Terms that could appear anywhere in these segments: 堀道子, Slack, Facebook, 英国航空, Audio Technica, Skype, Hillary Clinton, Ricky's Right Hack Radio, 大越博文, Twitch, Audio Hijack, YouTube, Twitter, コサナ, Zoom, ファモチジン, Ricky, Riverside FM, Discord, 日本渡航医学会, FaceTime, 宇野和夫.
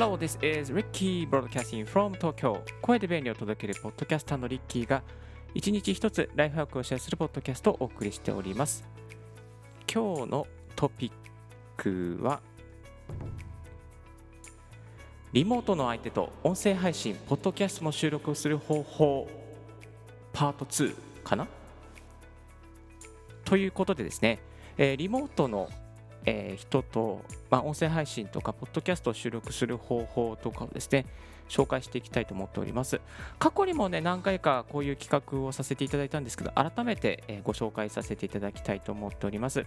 Hello, this is Ricky broadcasting from Tokyo. 声で便利を届けるポッドキャスターのリッキーが一日一つライフハックをシェアするポッドキャストをお送りしております。今日のトピックはリモートの相手と音声配信、ポッドキャストの収録をする方法パート2かなということでですね、リモートの人と、音声配信とかポッドキャストを収録する方法とかをですね紹介していきたいと思っております。過去にもね何回かこういう企画をさせていただいたんですけど、改めてご紹介させていただきたいと思っております。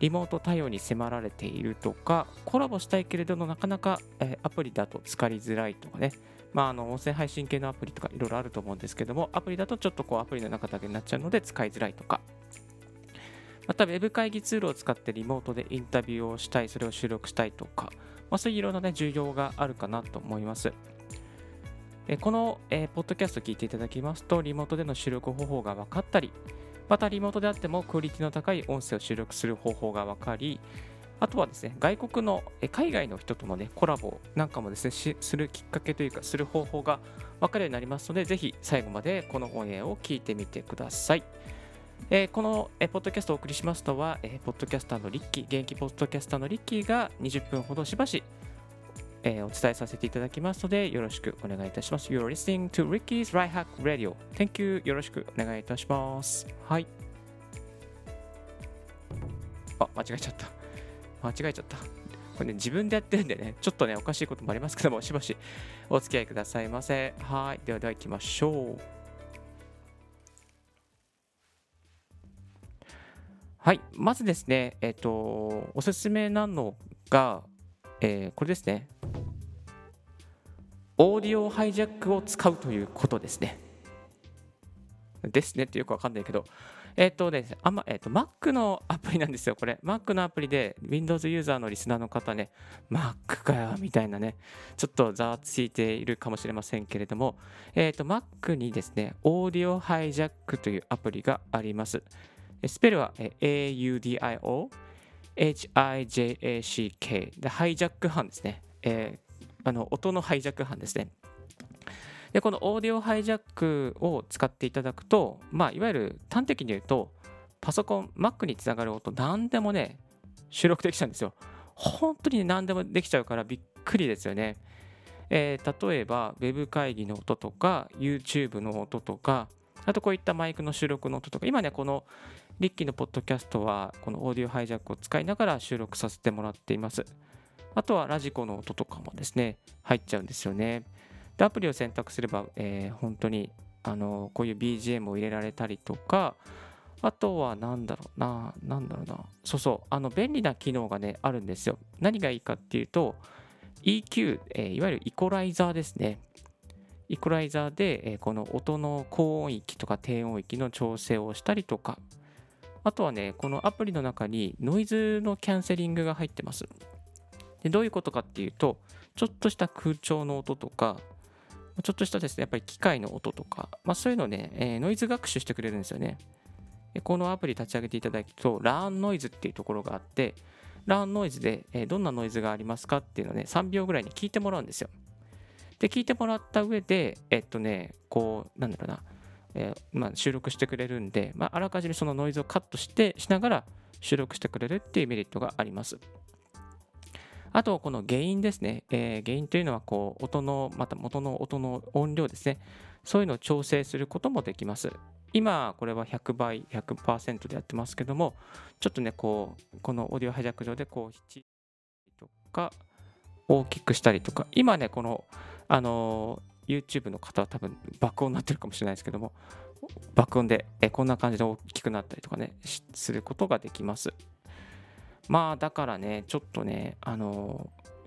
リモート対応に迫られているとか、コラボしたいけれどもなかなかアプリだと使いづらいとかね、音声配信系のアプリとかいろいろあると思うんですけども、アプリだとちょっとこうアプリの中だけになっちゃうので使いづらいとか、またウェブ会議ツールを使ってリモートでインタビューをしたい、それを収録したいとか、そういういろんなね需要があるかなと思います。このポッドキャストを聞いていただきますと、リモートでの収録方法が分かったり、またリモートであってもクオリティの高い音声を収録する方法が分かり、あとはですね海外の人とのねコラボなんかもですねするきっかけというかする方法が分かるようになりますので、ぜひ最後までこのオンエアを聞いてみてください。このポッドキャストをお送りしますのは、ポッドキャスターのリッキー、現役ポッドキャスターのリッキーが20分ほどしばし、お伝えさせていただきますので、よろしくお願いいたします。 You're listening to Ricky's Right Hack Radio. Thank you. よろしくお願いいたします。はい、間違えちゃったこれね自分でやってるんでね、ちょっとねおかしいこともありますけども、しばしお付き合いくださいませ。はい、ではでは行きましょう。はい、まずですね、おすすめなのが、これですね、オーディオハイジャックを使うということですね。ですねってよくわかんないけど、Mac のアプリなんですよ、これ。Mac のアプリで、Windows ユーザーのリスナーの方ね、Mac かよ、みたいなね、ちょっとざわついているかもしれませんけれども、Mac にですね、オーディオハイジャックというアプリがあります。スペルは AUDIO HIJACK で、ハイジャック班ですね、音のハイジャック班ですね。でこのオーディオハイジャックを使っていただくと、いわゆる端的に言うとパソコン Mac につながる音何でもね収録できちゃうんですよ。本当に、何でもできちゃうからびっくりですよね。例えばウェブ会議の音とか YouTube の音とか、あとこういったマイクの収録の音とか、今ねこのリッキーのポッドキャストはこのオーディオハイジャックを使いながら収録させてもらっています。あとはラジコの音とかもですね入っちゃうんですよね。でアプリを選択すれば、本当にこういう BGM を入れられたりとか、あとは便利な機能がねあるんですよ。何がいいかっていうと EQ、いわゆるイコライザーですね。イコライザーで、この音の高音域とか低音域の調整をしたりとか、あとはねこのアプリの中にノイズのキャンセリングが入ってます。でどういうことかっていうと、ちょっとした空調の音とか、ちょっとしたですねやっぱり機械の音とか、そういうのね、ノイズ学習してくれるんですよね。でこのアプリ立ち上げていただくと、ラーンノイズっていうところがあって、ラーンノイズで、どんなノイズがありますかっていうのをね3秒ぐらいに聞いてもらうんですよ。で聞いてもらった上で、収録してくれるんで、あらかじめそのノイズをカットしながら収録してくれるっていうメリットがあります。あとこのゲインですね。ゲインというのはこう音のまた元の音の音量ですね。そういうのを調整することもできます。今これは100倍 100% でやってますけども、ちょっとねこのオーディオハイジャック上でこう引きとか大きくしたりとか、今ねこのYouTube の方は多分爆音になってるかもしれないですけども、爆音でこんな感じで大きくなったりとかねすることができます。だからねちょっとね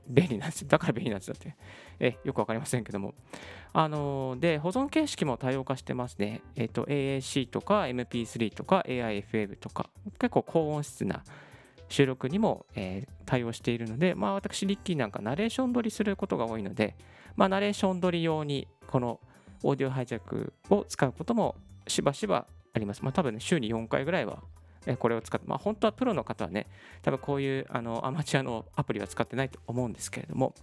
便利なんですよ。だから便利なんですよってよくわかりませんけども、で保存形式も多様化してますね。AAC とか MP3 とか AIFM とか、結構高音質な収録にも、対応しているので、私リッキーなんかナレーション撮りすることが多いので、ナレーション撮り用にこのオーディオハイジャックを使うこともしばしばあります。多分、ね、週に4回ぐらいは、これを使って、本当はプロの方はね多分こういうアマチュアのアプリは使ってないと思うんですけれども、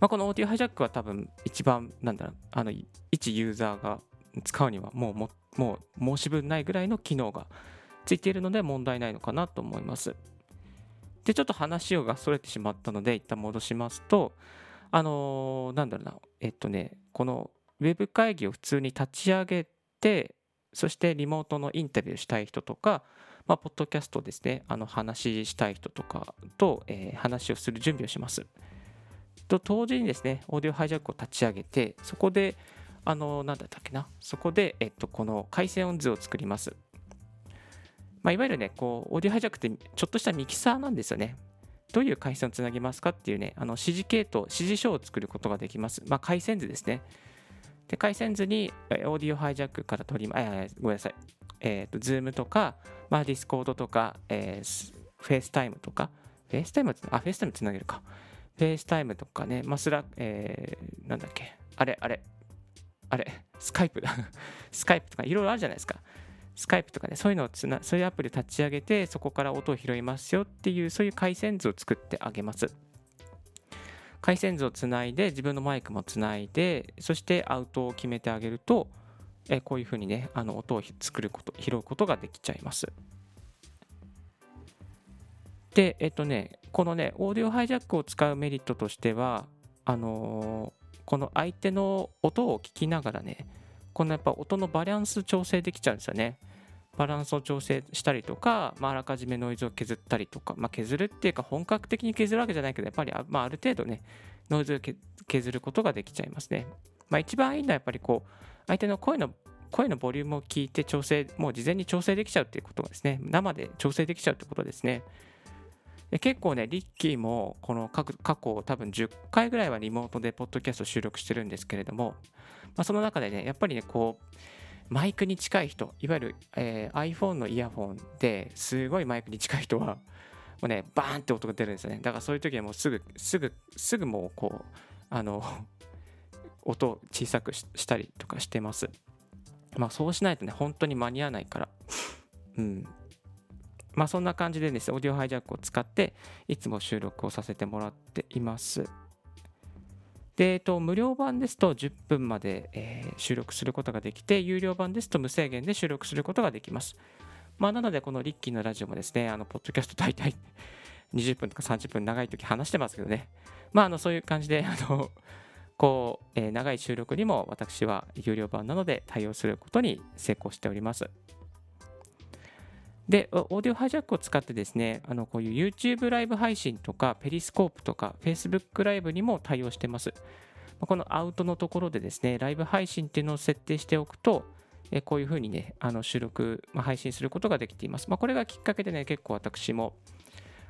まあ、このオーディオハイジャックは多分一番なんだろう、一ユーザーが使うにはもう申し分ないぐらいの機能がついているので問題ないのかなと思います。でちょっと話がそれてしまったので一旦戻しますと、なんだろうな、このウェブ会議を普通に立ち上げて、そしてリモートのインタビューしたい人とか、まあ、ポッドキャストですね、話したい人とかと、話をする準備をします。と同時にですね、オーディオハイジャックを立ち上げて、そこで、この回線音図を作ります。まあ、いわゆるね、こう、オーディオハイジャックってちょっとしたミキサーなんですよね。どういう回線をつなぎますかっていうね、指示系統、指示書を作ることができます。まあ、回線図ですね。で回線図にオーディオハイジャックから取り、ごめんなさい、Zoom とか、まあ、Discord とか、FaceTime とか、FaceTime つなげるか、FaceTime とかね、まあ、Slack、なんだっけ、Skype だ、Skype とかいろいろあるじゃないですか。Skype とかね、そういうアプリを立ち上げて、そこから音を拾いますよっていう、そういう回線図を作ってあげます。回線図をつないで、自分のマイクもつないで、そしてアウトを決めてあげると、こういうふうにね、音を拾うことができちゃいます。で、このね、オーディオハイジャックを使うメリットとしては、この相手の音を聞きながらね、このやっぱ音のバランス調整できちゃうんですよね。バランスを調整したりとか、まあ、あらかじめノイズを削ったりとか、まあ、削るっていうか本格的に削るわけじゃないけど、やっぱり ある程度ねノイズを削ることができちゃいますね。まあ、一番いいのはやっぱりこう相手の声のボリュームを聞いて調整、もう事前に調整できちゃうっていうことがですね、生で調整できちゃうってことですね。で結構ねリッキーもこの過去多分10回ぐらいはリモートでポッドキャスト収録してるんですけれども、まあ、その中でねやっぱりねこうマイクに近い人、いわゆる、iPhone のイヤホンですごいマイクに近い人はもうねバーンって音が出るんですよね。だからそういう時はもうすぐもうこう音を小さくしたりとかしてます。まあそうしないとね本当に間に合わないから、うん。まあそんな感じでですね、オーディオハイジャックを使っていつも収録をさせてもらっています。で無料版ですと10分まで、収録することができて、有料版ですと無制限で収録することができます。まあ、なのでこのリッキーのラジオもですね、ポッドキャスト大体20分とか30分長い時話してますけどね、まあ、そういう感じでこう、長い収録にも私は有料版なので対応することに成功しております。でオーディオハイジャックを使ってですね、こういう YouTube ライブ配信とかペリスコープとか Facebook ライブにも対応してます。このアウトのところでですねライブ配信っていうのを設定しておくと、こういうふうにね収録、まあ、配信することができています。まあ、これがきっかけでね結構私も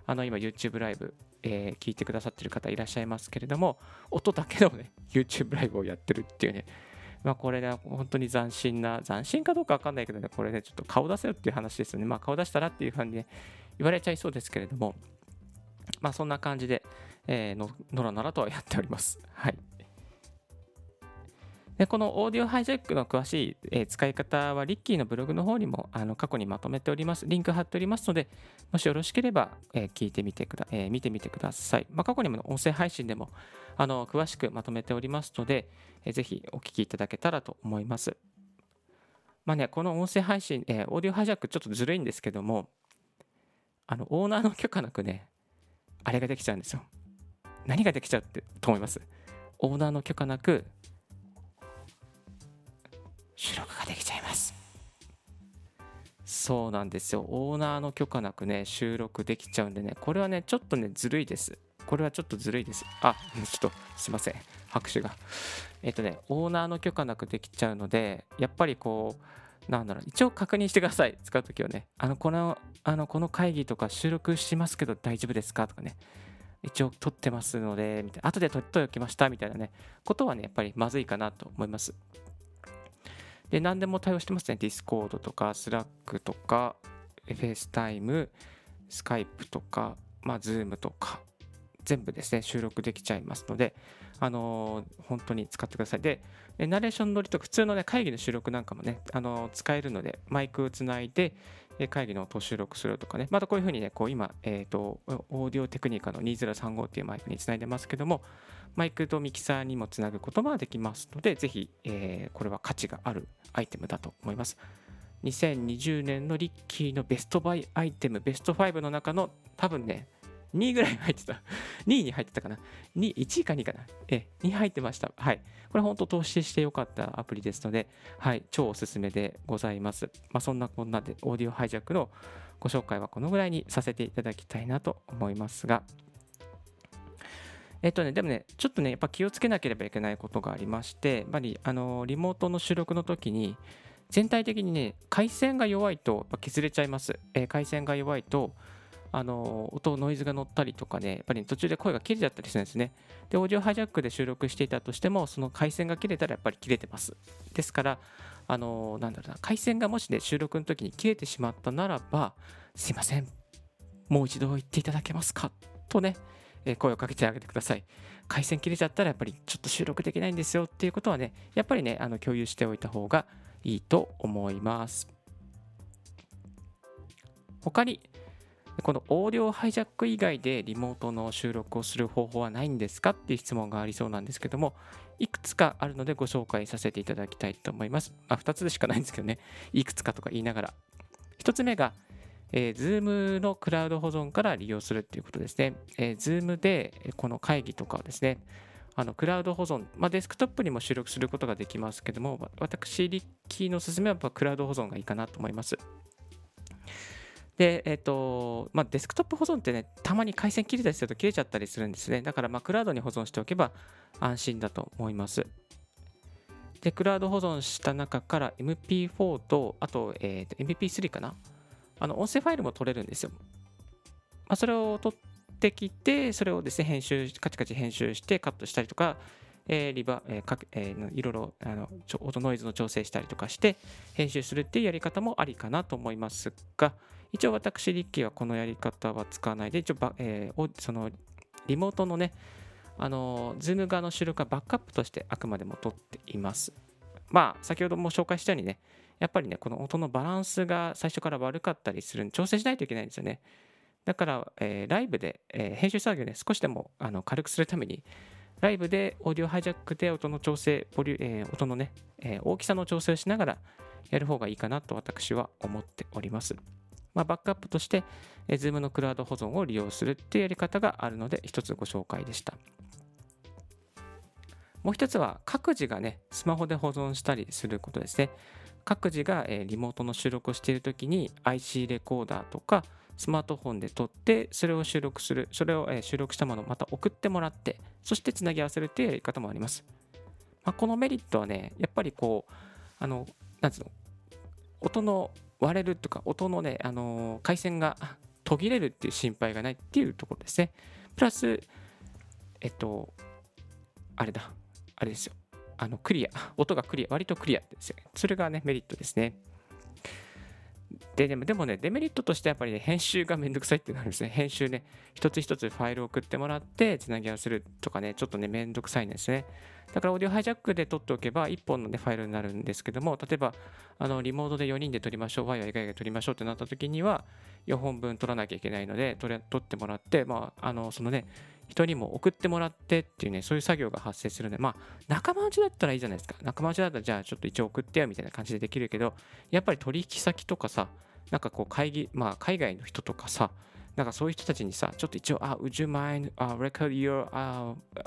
今 YouTube ライブ、聞いてくださってる方いらっしゃいますけれども、音だけのね YouTube ライブをやってるっていうね、まあ、これね、本当に斬新かどうか分かんないけどね、これね、ちょっと顔出せよっていう話ですよね。まあ、顔出したらっていうふうにね、言われちゃいそうですけれども、まあ、そんな感じで、のらのらとはやっております。はい。で、このオーディオハイジャックの詳しい、使い方は、リッキーのブログの方にも過去にまとめております。リンク貼っておりますので、もしよろしければ、見てみてください。まあ、過去にも音声配信でも、詳しくまとめておりますので、ぜひお聞きいただけたらと思います。まあね、この音声配信、オーディオハイジャックちょっとずるいんですけども、オーナーの許可なくね、あれができちゃうんですよ。何ができちゃうってと思います。オーナーの許可なく収録ができちゃいます。そうなんですよ。オーナーの許可なくね、収録できちゃうんでね、これはね、ちょっとね、ずるいです。これはちょっとずるいです。あ、ちょっとすいません。拍手が。オーナーの許可なくできちゃうので、やっぱりこう、なんだろう、一応確認してください。使うときはね、この会議とか収録しますけど大丈夫ですかとかね、一応撮ってますので、みたいな、後で撮っておきましたみたいなね、ことはね、やっぱりまずいかなと思います。で、何でも対応してますね。Discord とか Slack とか FaceTime、Skype とか、まあ、Zoom とか。全部ですね収録できちゃいますので、本当に使ってください。でナレーション乗りとか普通の、ね、会議の収録なんかもね、使えるので、マイクつないで会議の音を収録するとかね、またこういうふうにね、こう今、オーディオテクニカの2035っていうマイクにつないでますけども、マイクとミキサーにもつなぐこともできますので、ぜひ、これは価値があるアイテムだと思います。2020年のリッキーのベストバイアイテム、ベスト5の中の多分ね、2位ぐらい入ってた。2位に入ってたかな。1位か2位かな。2位入ってました。はい。これ本当投資してよかったアプリですので、はい、超おすすめでございます。まあ、そんなこんなでオーディオハイジャックのご紹介はこのぐらいにさせていただきたいなと思いますが、でもね、ちょっとね、やっぱ気をつけなければいけないことがありまして、やっぱりリモートの収録の時に、全体的にね、回線が弱いとやっぱ削れちゃいます。回線が弱いと、音、ノイズが乗ったりとかね、やっぱり途中で声が切れちゃったりするんですね。で、オーディオハイジャックで収録していたとしても、その回線が切れたらやっぱり切れてます。ですから、回線がもしね、収録の時に切れてしまったならば、すいません、もう一度言っていただけますかとね、声をかけてあげてください。回線切れちゃったらやっぱりちょっと収録できないんですよっていうことはね、やっぱりね、共有しておいた方がいいと思います。他に、このオーディオハイジャック以外でリモートの収録をする方法はないんですかっていう質問がありそうなんですけども、いくつかあるのでご紹介させていただきたいと思います。2つしかないんですけどね、いくつかとか言いながら。1つ目が、Zoom のクラウド保存から利用するっていうことですね。Zoom でこの会議とかをですね、クラウド保存、まあ、デスクトップにも収録することができますけども、私、リッキーの勧めはやっぱクラウド保存がいいかなと思います。で、デスクトップ保存ってね、たまに回線切れたりすると切れちゃったりするんですね。だから、クラウドに保存しておけば安心だと思います。で、クラウド保存した中から MP4 と、あと、MP3 かな。音声ファイルも取れるんですよ。それを取ってきて、それをですね、カチカチ編集してカットしたりとか、いろいろ音ノイズの調整したりとかして編集するっていうやり方もありかなと思いますが、一応私リッキーはこのやり方は使わないで、一応そのリモートのね、Zoom 側の収録はバックアップとしてあくまでも取っています。まあ先ほども紹介したようにね、やっぱりね、この音のバランスが最初から悪かったりするんで調整しないといけないんですよね。だから、ライブで、編集作業ね、少しでも軽くするためにライブでオーディオハイジャックで音の調整、音のね、大きさの調整をしながらやる方がいいかなと私は思っております。バックアップとして、Zoom のクラウド保存を利用するっていうやり方があるので、一つご紹介でした。もう一つは、各自がね、スマホで保存したりすることですね。各自が、リモートの収録をしているときに IC レコーダーとか、スマートフォンで撮って、それを収録する、それを収録したものをまた送ってもらって、そしてつなぎ合わせるというやり方もあります。このメリットはね、やっぱりこう、音の割れるとか、音のね、回線が途切れるっていう心配がないっていうところですね。プラス、あれですよ。音がクリア、割とクリアですよね。それがね、メリットですね。でもね、デメリットとしてやっぱりね、編集がめんどくさいってなるんですね。編集ね、一つ一つファイルを送ってもらって、つなぎ合わせるとかね、ちょっとね、めんどくさいんですね。だから、オーディオハイジャックで撮っておけば、1本のね、ファイルになるんですけども、例えば、リモートで4人で撮りましょう、ワイワイガイガイ撮りましょうってなった時には、4本分撮らなきゃいけないので、撮ってもらって、そのね、人にも送ってもらってっていうね、そういう作業が発生するので、仲間内だったらいいじゃないですか。仲間内だったら、じゃあちょっと一応送ってよみたいな感じでできるけど、やっぱり取引先とかさ、なんかこう海外の人とかさ、なんかそういう人たちにさ、ちょっと一応、would you mind record your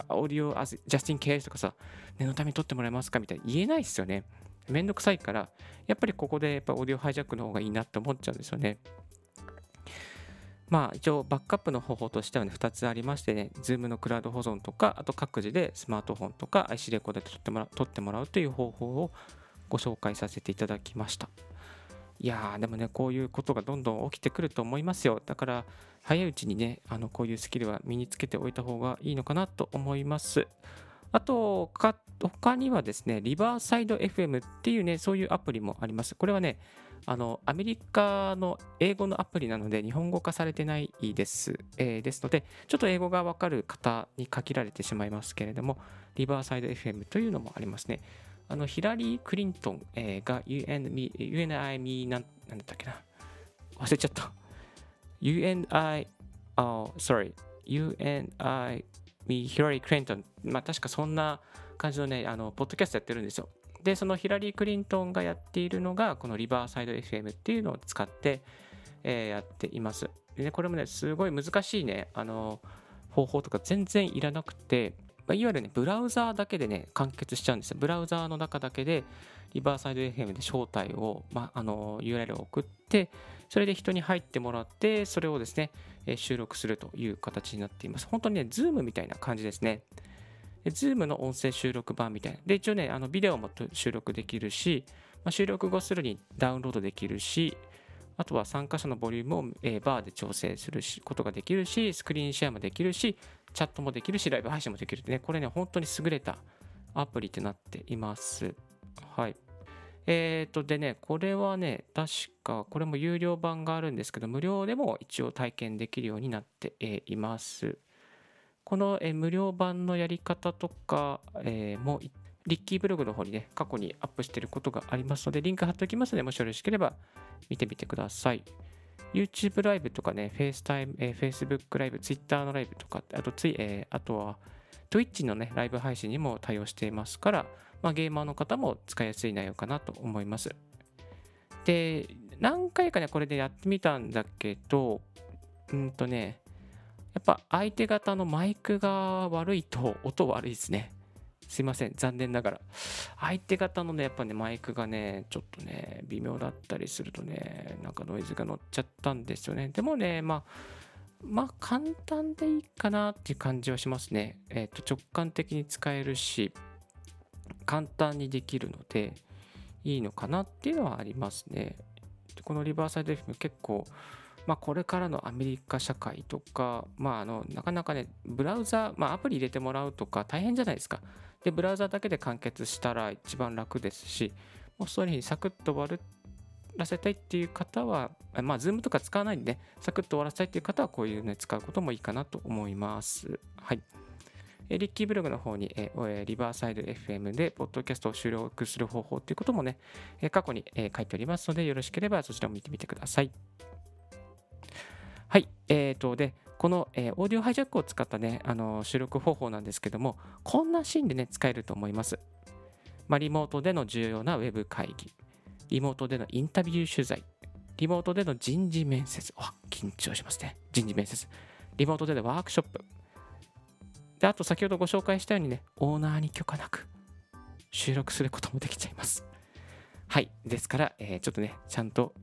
audio as just in case とかさ、念のために撮ってもらえますかみたいな言えないですよね。めんどくさいから、やっぱりここでやっぱオーディオハイジャックの方がいいなって思っちゃうんですよね。一応バックアップの方法としてはね、2つありましてね、Zoom のクラウド保存とか、あと各自でスマートフォンとか IC レコーダーで撮ってもらうという方法をご紹介させていただきました。いやー、でもね、こういうことがどんどん起きてくると思いますよ。だから、早いうちにね、こういうスキルは身につけておいた方がいいのかなと思います。あと、他にはですね、リバーサイド FM っていうね、そういうアプリもあります。これはね、アメリカの英語のアプリなので、日本語化されてないです。ですので、ちょっと英語がわかる方に限られてしまいますけれども、リバーサイド FM というのもありますね。ヒラリー・クリントンが You and I, me ヒラリー・クリントン、まあ確かそんな感じのね、ポッドキャストやってるんですよ。で、そのヒラリー・クリントンがやっているのが、このリバーサイド FM っていうのを使って、やっています。で、これもね、すごい難しいね、方法とか全然いらなくて、まあ、いわゆるね、ブラウザーだけでね、完結しちゃうんですよ。ブラウザーの中だけで、リバーサイド FM で招待を、まあ、URL を送って、それで人に入ってもらって、それをですね、収録するという形になっています。本当にね、Zoom みたいな感じですね。Zoom の音声収録版みたいな。で、一応ね、ビデオも収録できるし、まあ、収録後すぐにダウンロードできるし、あとは参加者のボリュームをバーで調整することができるし、スクリーンシェアもできるし、チャットもできるし、ライブ配信もできるってね、これね、本当に優れたアプリとなっています。はい。でね、これはね、確か、これも有料版があるんですけど、無料でも一応体験できるようになっています。この無料版のやり方とかも、リッキーブログの方にね、過去にアップしていることがありますので、リンク貼っておきますので、もしよろしければ見てみてください。YouTube ライブとかね、Facebook ライブ、Twitter のライブとか、あとは Twitch のね、ライブ配信にも対応していますから、まあ、ゲーマーの方も使いやすい内容かなと思います。で、何回かね、これでやってみたんだけど、やっぱ相手方のマイクが悪いと音悪いですね。すいません、残念ながら相手方のね、やっぱね、マイクがね、ちょっとね、微妙だったりするとね、なんかノイズが乗っちゃったんですよね。でもね、まあ簡単でいいかなっていう感じはしますね。直感的に使えるし、簡単にできるのでいいのかなっていうのはありますね。このリバーサイド FM 結構、まあ、これからのアメリカ社会とか、まあ、なかなかね、ブラウザ、まあ、アプリ入れてもらうとか大変じゃないですか。で、ブラウザだけで完結したら一番楽ですし、もうそういうふうにサクッと終わらせたいっていう方は、まあ、Zoom とか使わないんでね、サクッと終わらせたいっていう方は、こういうね、使うこともいいかなと思います。はい。リッキーブログの方に、リバーサイド FM でポッドキャストを収録する方法ということもね、過去に書いておりますので、よろしければそちらも見てみてください。はい。で、この、オーディオハイジャックを使ったね、収録方法なんですけども、こんなシーンでね、使えると思います。まあ、リモートでの重要なウェブ会議、リモートでのインタビュー取材、リモートでの人事面接、緊張しますね。人事面接。リモートでのワークショップ。で、あと先ほどご紹介したようにね、オーナーに許可なく収録することもできちゃいます。はい。ですから、ちょっとね、ちゃんと、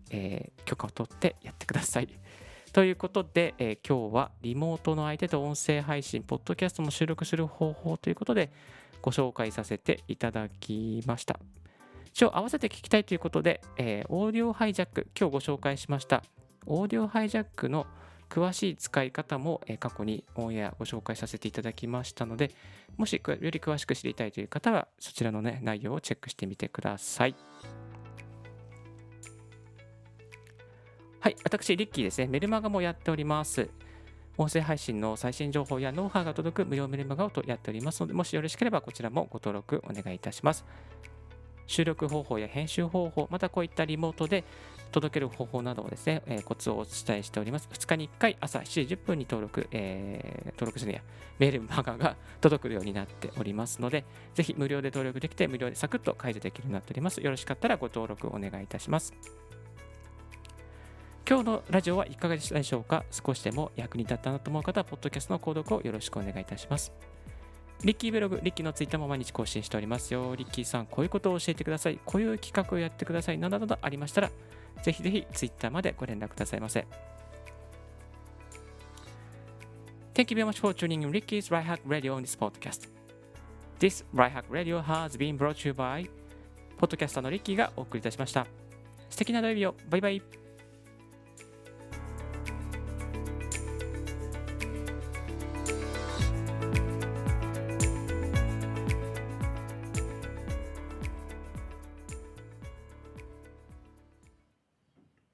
許可を取ってやってください。ということで、今日はリモートの相手と音声配信、ポッドキャストも収録する方法ということでご紹介させていただきました。一応合わせて聞きたいということで、オーディオハイジャック、今日ご紹介しましたオーディオハイジャックの詳しい使い方も過去にオンエアご紹介させていただきましたので、もしより詳しく知りたいという方はそちらのね、内容をチェックしてみてください。はい、私、リッキーですね、メルマガもやっております。音声配信の最新情報やノウハウが届く無料メルマガをやっておりますので、もしよろしければこちらもご登録お願いいたします。収録方法や編集方法、またこういったリモートで届ける方法などをですね、コツをお伝えしております。2日に1回、朝7時10分にメルマガが届くようになっておりますので、ぜひ無料で登録できて、無料でサクッと解除できるようになっております。よろしかったらご登録お願いいたします。今日のラジオはいかがでしたでしょうか。少しでも役に立ったなと思う方は、ポッドキャストの購読をよろしくお願いいたします。リッキーブログ、リッキーのツイッターも毎日更新しておりますよ。リッキーさん、こういうことを教えてください。こういう企画をやってください。などなどありましたら、ぜひぜひツイッターまでご連絡くださいませ。Thank you very much for tuning in Ricky's Right Hack Radio on this podcast. This Right Hack Radio has been brought to you by ポッドキャスターのリッキーがお送りいたしました。素敵な土曜日を。バイバイ。